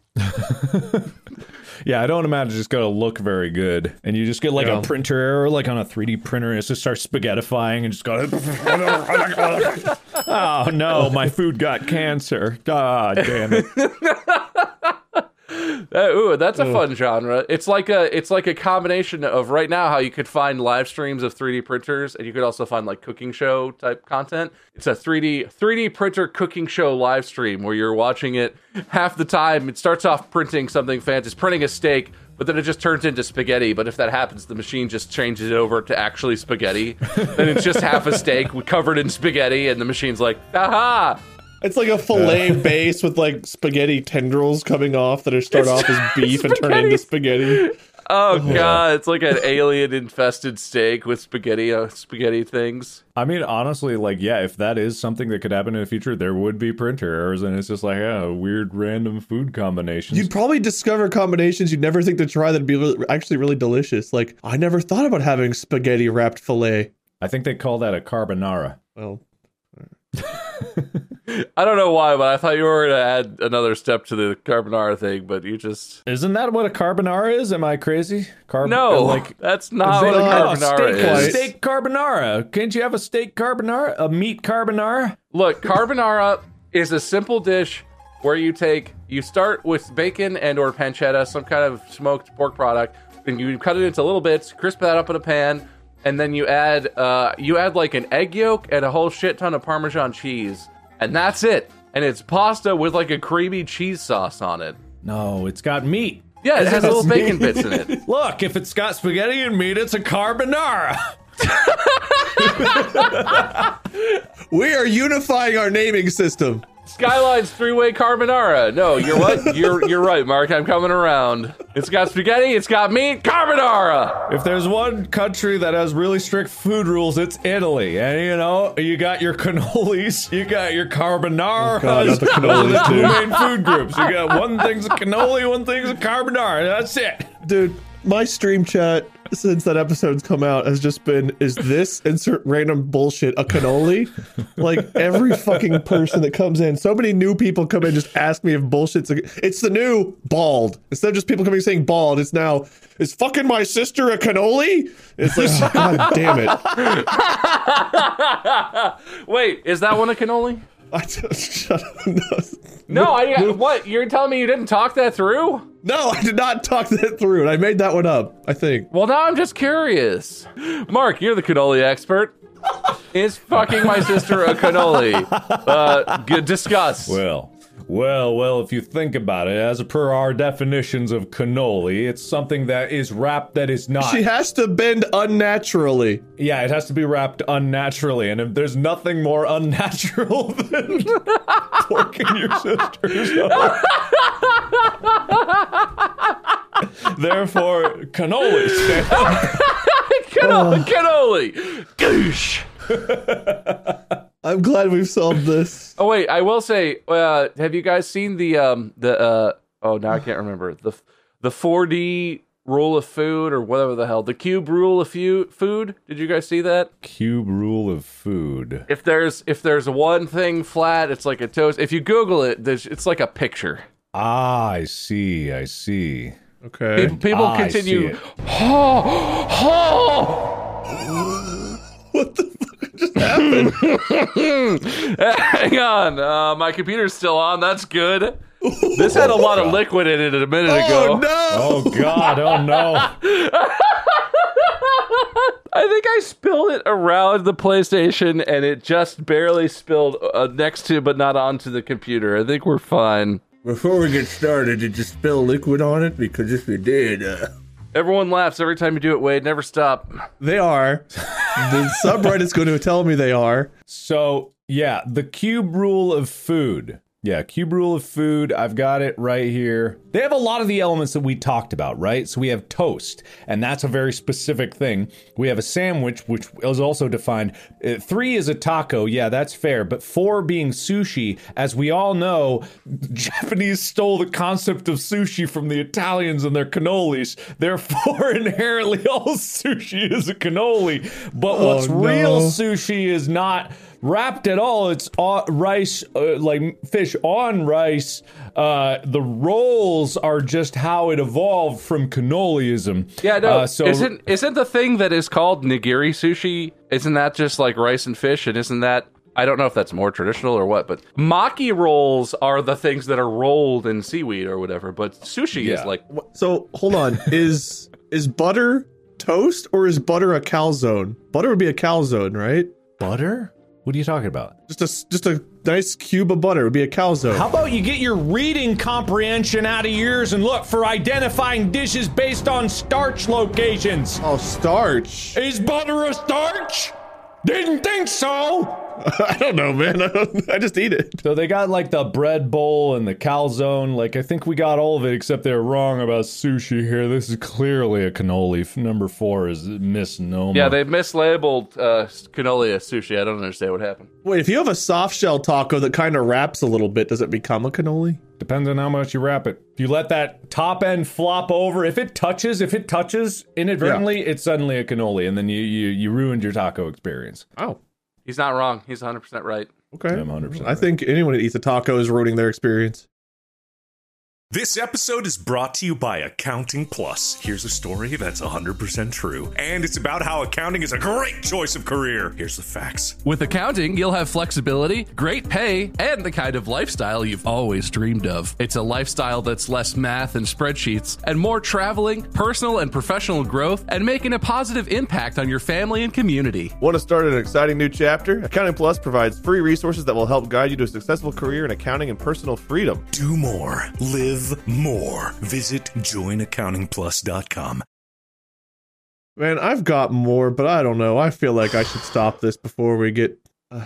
Yeah, I don't imagine it's going to look very good. And you just get, like, a printer error, like on a 3D printer, and it just starts spaghettifying and just goes, oh no, my food got cancer. God damn it. Ooh, that's a fun genre. It's like a combination of right now how you could find live streams of 3D printers, and you could also find, like, cooking show type content. It's a 3D printer cooking show live stream where you're watching it. Half the time it starts off printing something fancy. It's printing a steak, but then it just turns into spaghetti. But if that happens, the machine just changes it over to actually spaghetti. Then it's just half a steak covered in spaghetti, and the machine's like, aha! It's like a filet base with, like, spaghetti tendrils coming off that are start off as beef and turn into spaghetti. Oh, God. It's like an alien-infested steak with spaghetti things. I mean, honestly, like, yeah, if that is something that could happen in the future, there would be printer errors, and it's just like, weird random food combinations. You'd probably discover combinations you'd never think to try that'd be actually really delicious. Like, I never thought about having spaghetti-wrapped filet. I think they call that a carbonara. Well... I don't know why, but I thought you were going to add another step to the carbonara thing, but you just... Isn't that what a carbonara is? Am I crazy? No, like, that's not what a carbonara is. Steak carbonara. Can't you have a steak carbonara? A meat carbonara? Look, carbonara is a simple dish where you start with bacon and or pancetta, some kind of smoked pork product, and you cut it into little bits, crisp that up in a pan, and then you add, like, an egg yolk and a whole shit ton of Parmesan cheese. And that's it. And it's pasta with, like, a creamy cheese sauce on it. No, it's got meat. Yeah, it has little bacon bits in it. Look, if it's got spaghetti and meat, it's a carbonara. We are unifying our naming system. Skyline's three-way carbonara. No, you're what? You're right, Mark. I'm coming around. It's got spaghetti, it's got meat, carbonara! If there's one country that has really strict food rules, it's Italy. And, you know, you got your cannolis, you got your carbonara. Oh God, not the cannolis, dude. Two main food groups. You got one thing's a cannoli, one thing's a carbonara. That's it. Dude, my stream chat since that episode's come out has just been, is this insert random bullshit a cannoli? Like, every fucking person that comes in, so many new people come in, just ask me if bullshit's it's the new bald. Instead of just people coming saying bald, it's now, is fucking my sister a cannoli? It's like, God damn it. Wait, is that one a cannoli? I don't, shut up. No, what? You're telling me you didn't talk that through? No, I did not talk that through. I made that one up, I think. Well, now I'm just curious. Mark, you're the cannoli expert. Is fucking my sister a cannoli? Discuss. Well, if you think about it, as per our definitions of cannoli, it's something that is wrapped that is not. She has to bend unnaturally. Yeah, it has to be wrapped unnaturally, and if there's nothing more unnatural than forking your sister's arm. Therefore, cannoli stands. Cannoli! Goosh! I'm glad we've solved this. Oh wait, I will say, have you guys seen now I can't remember the 4D rule of food or whatever the hell, the cube rule of food? Did you guys see that? Cube rule of food. If there's one thing flat, it's like a toast. If you Google it, it's like a picture. Ah, I see. Okay. People continue. What the fuck just happened? Hang on, my computer's still on. That's good. This had a lot of liquid in it a minute ago. Oh no! Oh God! Oh no! I think I spilled it around the PlayStation, and it just barely spilled next to, but not onto the computer. I think we're fine. Before we get started, did you spill liquid on it? Because if you did... Everyone laughs every time you do it, Wade. Never stop. They are. The subreddit's going to tell me they are. So, yeah, the cube rule of food. Yeah, cube rule of food. I've got it right here. They have a lot of the elements that we talked about, right? So we have toast, and that's a very specific thing. We have a sandwich, which is also defined. 3 is a taco. Yeah, that's fair. But 4 being sushi, as we all know, Japanese stole the concept of sushi from the Italians and their cannolis. Therefore, inherently, all sushi is a cannoli. But what's real sushi is not... wrapped at all, it's rice, like fish on rice. The rolls are just how it evolved from cannolism. Yeah, no, so isn't the thing that is called nigiri sushi, isn't that just like rice and fish? And isn't that, I don't know if that's more traditional or what, but maki rolls are the things that are rolled in seaweed or whatever, but sushi is like... So, hold on, is butter toast or is butter a calzone? Butter would be a calzone, right? Butter? What are you talking about? Just a nice cube of butter. It would be a calzone. How about you get your reading comprehension out of yours and look for identifying dishes based on starch locations? Oh, starch. Is butter a starch? Didn't think so. I don't know, man. I just eat it. So they got like the bread bowl and the calzone. Like, I think we got all of it, except they're wrong about sushi here. This is clearly a cannoli. Number 4 is misnomer. Yeah, they mislabeled cannoli as sushi. I don't understand what happened. Wait, if you have a soft shell taco that kind of wraps a little bit, does it become a cannoli? Depends on how much you wrap it. If you let that top end flop over, if it touches inadvertently, it's suddenly a cannoli, and then you ruined your taco experience. Oh. He's not wrong. He's 100% right. Okay. I'm 100% I think anyone that eats a taco is ruining their experience. This episode is brought to you by Accounting Plus. Here's a story that's 100% true. And it's about how accounting is a great choice of career. Here's the facts. With accounting, you'll have flexibility, great pay, and the kind of lifestyle you've always dreamed of. It's a lifestyle that's less math and spreadsheets, and more traveling, personal and professional growth, and making a positive impact on your family and community. Want to start an exciting new chapter? Accounting Plus provides free resources that will help guide you to a successful career in accounting and personal freedom. Do more. Live more. Visit joinaccountingplus.com. Man, I've got more, but I don't know. I feel like I should stop this before we get... All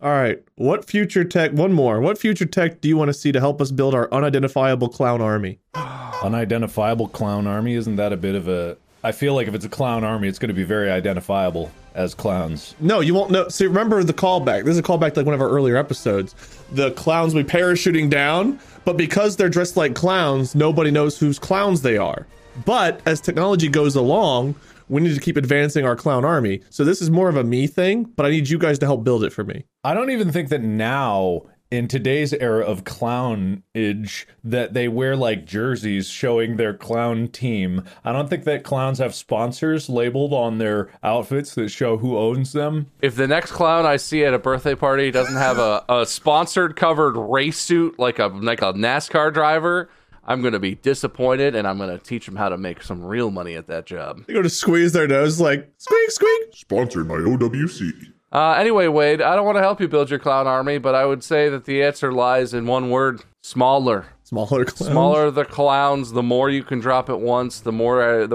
right. What future tech... One more. What future tech do you want to see to help us build our unidentifiable clown army? Unidentifiable clown army? Isn't that a bit of a... I feel like if it's a clown army, it's going to be very identifiable as clowns. No, you won't know. See, remember the callback. This is a callback to like one of our earlier episodes. The clowns we parachuting down... But because they're dressed like clowns, nobody knows whose clowns they are. But as technology goes along, we need to keep advancing our clown army. So this is more of a me thing, but I need you guys to help build it for me. I don't even think that now... in today's era of clownage, that they wear like jerseys showing their clown team. I don't think that clowns have sponsors labeled on their outfits that show who owns them. If the next clown I see at a birthday party doesn't have a sponsored covered race suit like a NASCAR driver, I'm going to be disappointed, and I'm going to teach them how to make some real money at that job. They're going to squeeze their nose like, squeak, squeak. Sponsored by OWC. Anyway, Wade, I don't want to help you build your clown army, but I would say that the answer lies in one word: smaller. Smaller clowns. Smaller the clowns, the more you can drop at once, the more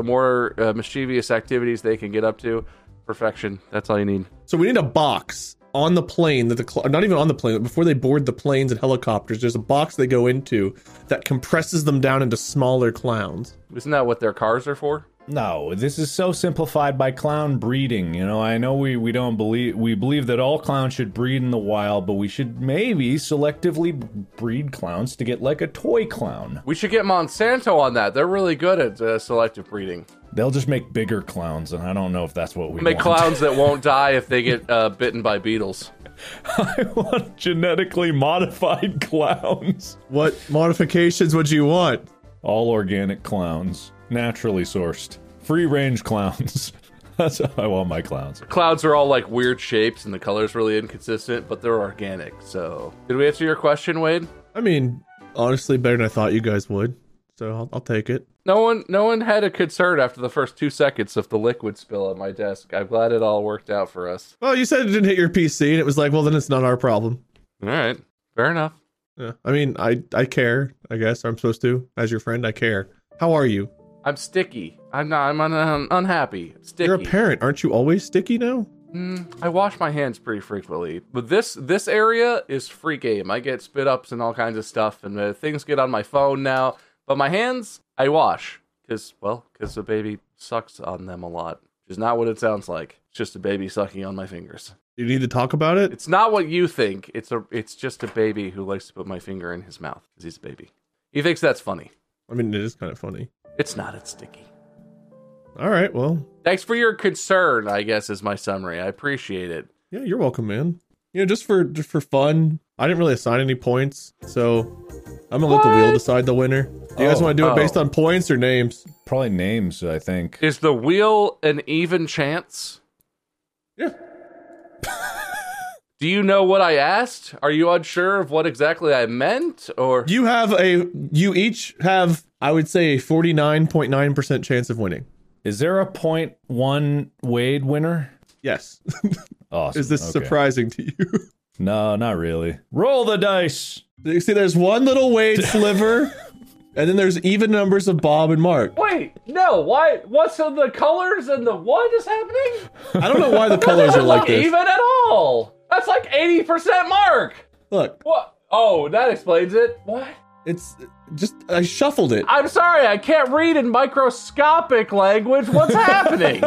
mischievous activities they can get up to. Perfection. That's all you need. So we need a box on the plane that not even on the plane, but before they board the planes and helicopters, there's a box they go into that compresses them down into smaller clowns. Isn't that what their cars are for? No, this is so simplified by clown breeding. You know, I know we believe that all clowns should breed in the wild, but we should maybe selectively breed clowns to get like a toy clown. We should get Monsanto on that. They're really good at selective breeding. They'll just make bigger clowns, and I don't know if that's what we want. Clowns that won't die if they get bitten by beetles. I want genetically modified clowns. What modifications would you want? All organic clowns. Naturally sourced. Free-range clowns. That's how I want my clowns. Clowns are all like weird shapes and the color's really inconsistent, but they're organic, so... Did we answer your question, Wade? I mean, honestly, better than I thought you guys would, so I'll take it. No one had a concern after the first 2 seconds of the liquid spill at my desk. I'm glad it all worked out for us. Well, you said it didn't hit your PC, and it was like, well, then it's not our problem. All right. Fair enough. Yeah. I mean, I care, I guess. I'm supposed to. As your friend, I care. How are you? I'm sticky. I'm unhappy. Sticky. You're a parent. Aren't you always sticky now? I wash my hands pretty frequently, but this area is free game. I get spit ups and all kinds of stuff, and things get on my phone now. But my hands, I wash because the baby sucks on them a lot, which is not what it sounds like. It's just a baby sucking on my fingers. You need to talk about it. It's not what you think. It's just a baby who likes to put my finger in his mouth because he's a baby. He thinks that's funny. I mean, it is kind of funny. It's not. It's sticky. All right, well. Thanks for your concern, I guess, is my summary. I appreciate it. Yeah, you're welcome, man. You know, just for fun, I didn't really assign any points, so I'm going to let the wheel decide the winner. Do you guys want to do it based on points or names? Probably names, I think. Is the wheel an even chance? Yeah. Do you know what I asked? Are you unsure of what exactly I meant? Or you each have, I would say, a 49.9% chance of winning. Is there a 0.1 Wade winner? Yes. Awesome. Is this surprising to you? No, not really. Roll the dice. You see, there's one little Wade sliver, and then there's even numbers of Bob and Mark. Wait, no. Why? What's in the colors and the what is happening? I don't know why the colors are like this. Even at all. That's like 80% Mark. Look. What? Oh, that explains it. What? It's just, I shuffled it. I'm sorry, I can't read in microscopic language. What's happening?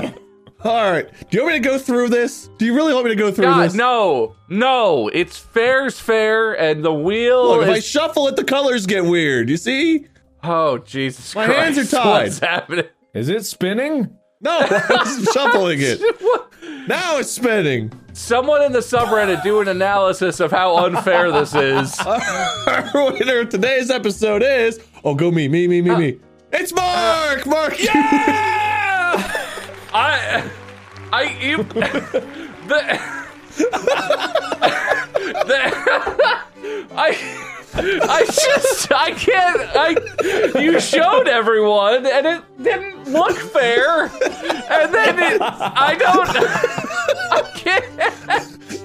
All right. Do you want me to go through this? Do you really want me to go through this? No. It's fair's fair, and the wheel. Look, if I shuffle it, the colors get weird. You see? Oh, Jesus Christ. My hands are tied. What's happening? Is it spinning? No, I'm shuffling it. Now it's spinning. Someone in the subreddit do an analysis of how unfair this is. Our winner of today's episode is... Oh, go me. It's Mark! Mark! Yeah! You showed everyone, and it didn't look fair, and then I can't.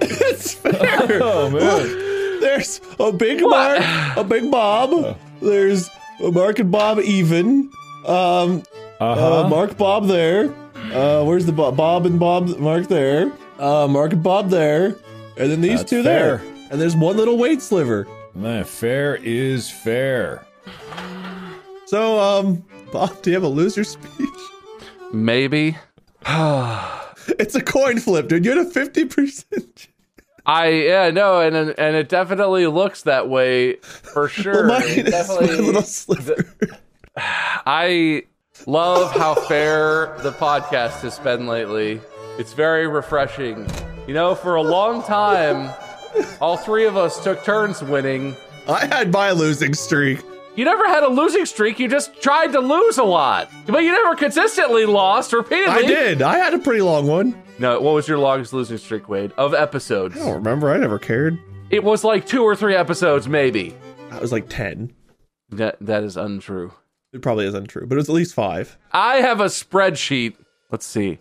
It's fair. Oh, man. There's a big Mark, a big Bob, there's a Mark and Bob even, Mark, Bob there, where's the Bob and Bob, Mark there, Mark and Bob there, and then these two there, and there's one little weight sliver. Man, fair is fair. So, Bob, do you have a loser speech? Maybe. It's a coin flip, dude. You had a 50%. And it definitely looks that way for sure. Well, mine is my little sliver. I love how fair the podcast has been lately. It's very refreshing. You know, for a long time, all three of us took turns winning. I had my losing streak. You never had a losing streak. You just tried to lose a lot. But you never consistently lost repeatedly. I did. I had a pretty long one. No, what was your longest losing streak, Wade? Of episodes? I don't remember. I never cared. It was like 2 or 3 episodes, maybe. That was like 10. That is untrue. It probably is untrue, but it was at least 5. I have a spreadsheet. Let's see.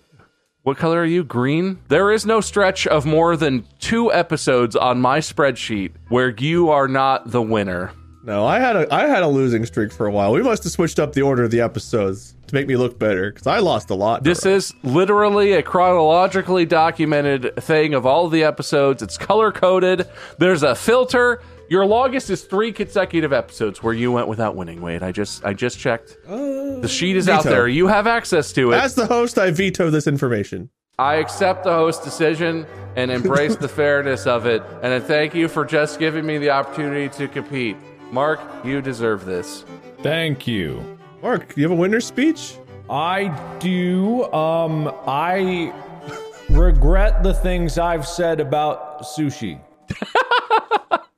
What color are you? Green? There is no stretch of more than 2 episodes on my spreadsheet where you are not the winner. No, I had a losing streak for a while. We must have switched up the order of the episodes to make me look better, because I lost a lot. This is literally a chronologically documented thing of all the episodes. It's color-coded. There's a filter. Your longest is 3 consecutive episodes where you went without winning, Wade. I just checked. The sheet is veto out there. You have access to it. As the host, I veto this information. I accept the host's decision and embrace the fairness of it. And I thank you for just giving me the opportunity to compete. Mark, you deserve this. Thank you. Mark, you have a winner's speech? I do. I regret the things I've said about sushi.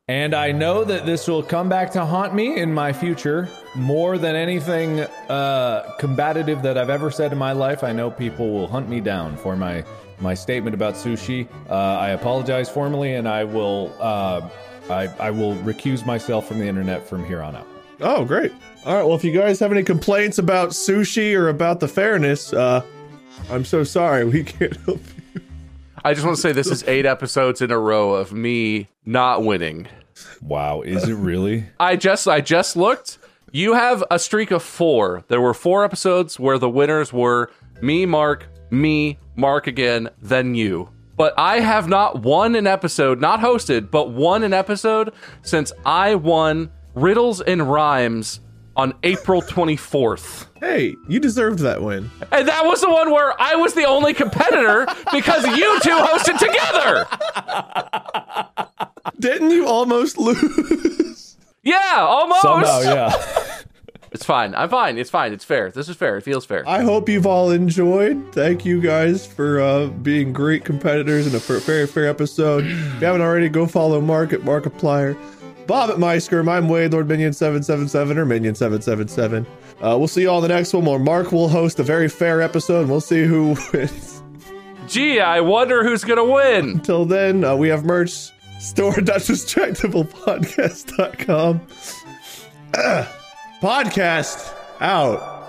And I know that this will come back to haunt me in my future more than anything combative that I've ever said in my life. I know people will hunt me down for my statement about sushi. I apologize formally, and I will recuse myself from the internet from here on out. Oh, great. All right, well, if you guys have any complaints about sushi or about the fairness, I'm so sorry. We can't help you. I just want to say this is 8 episodes in a row of me not winning. Wow, is it really? I just looked. You have a streak of 4. There were 4 episodes where the winners were me, Mark again, then you. But I have not won an episode, not hosted, but won an episode since I won Riddles and Rhymes on April 24th. Hey, you deserved that win. And that was the one where I was the only competitor because you two hosted together. Didn't you almost lose? Yeah, almost. Somehow, yeah. It's fine. I'm fine. It's fine. It's fair. This is fair. It feels fair. I hope you've all enjoyed. Thank you guys for being great competitors in a very fair episode. If you haven't already, go follow Mark at Markiplier, Bob at MySkirm. I'm Wade, LordMinion777 or Minion777. We'll see you all in the next one where Mark will host a very fair episode and we'll see who wins. Gee, I wonder who's going to win. Until then, we have merch. Store.distractablepodcast.com. Podcast out.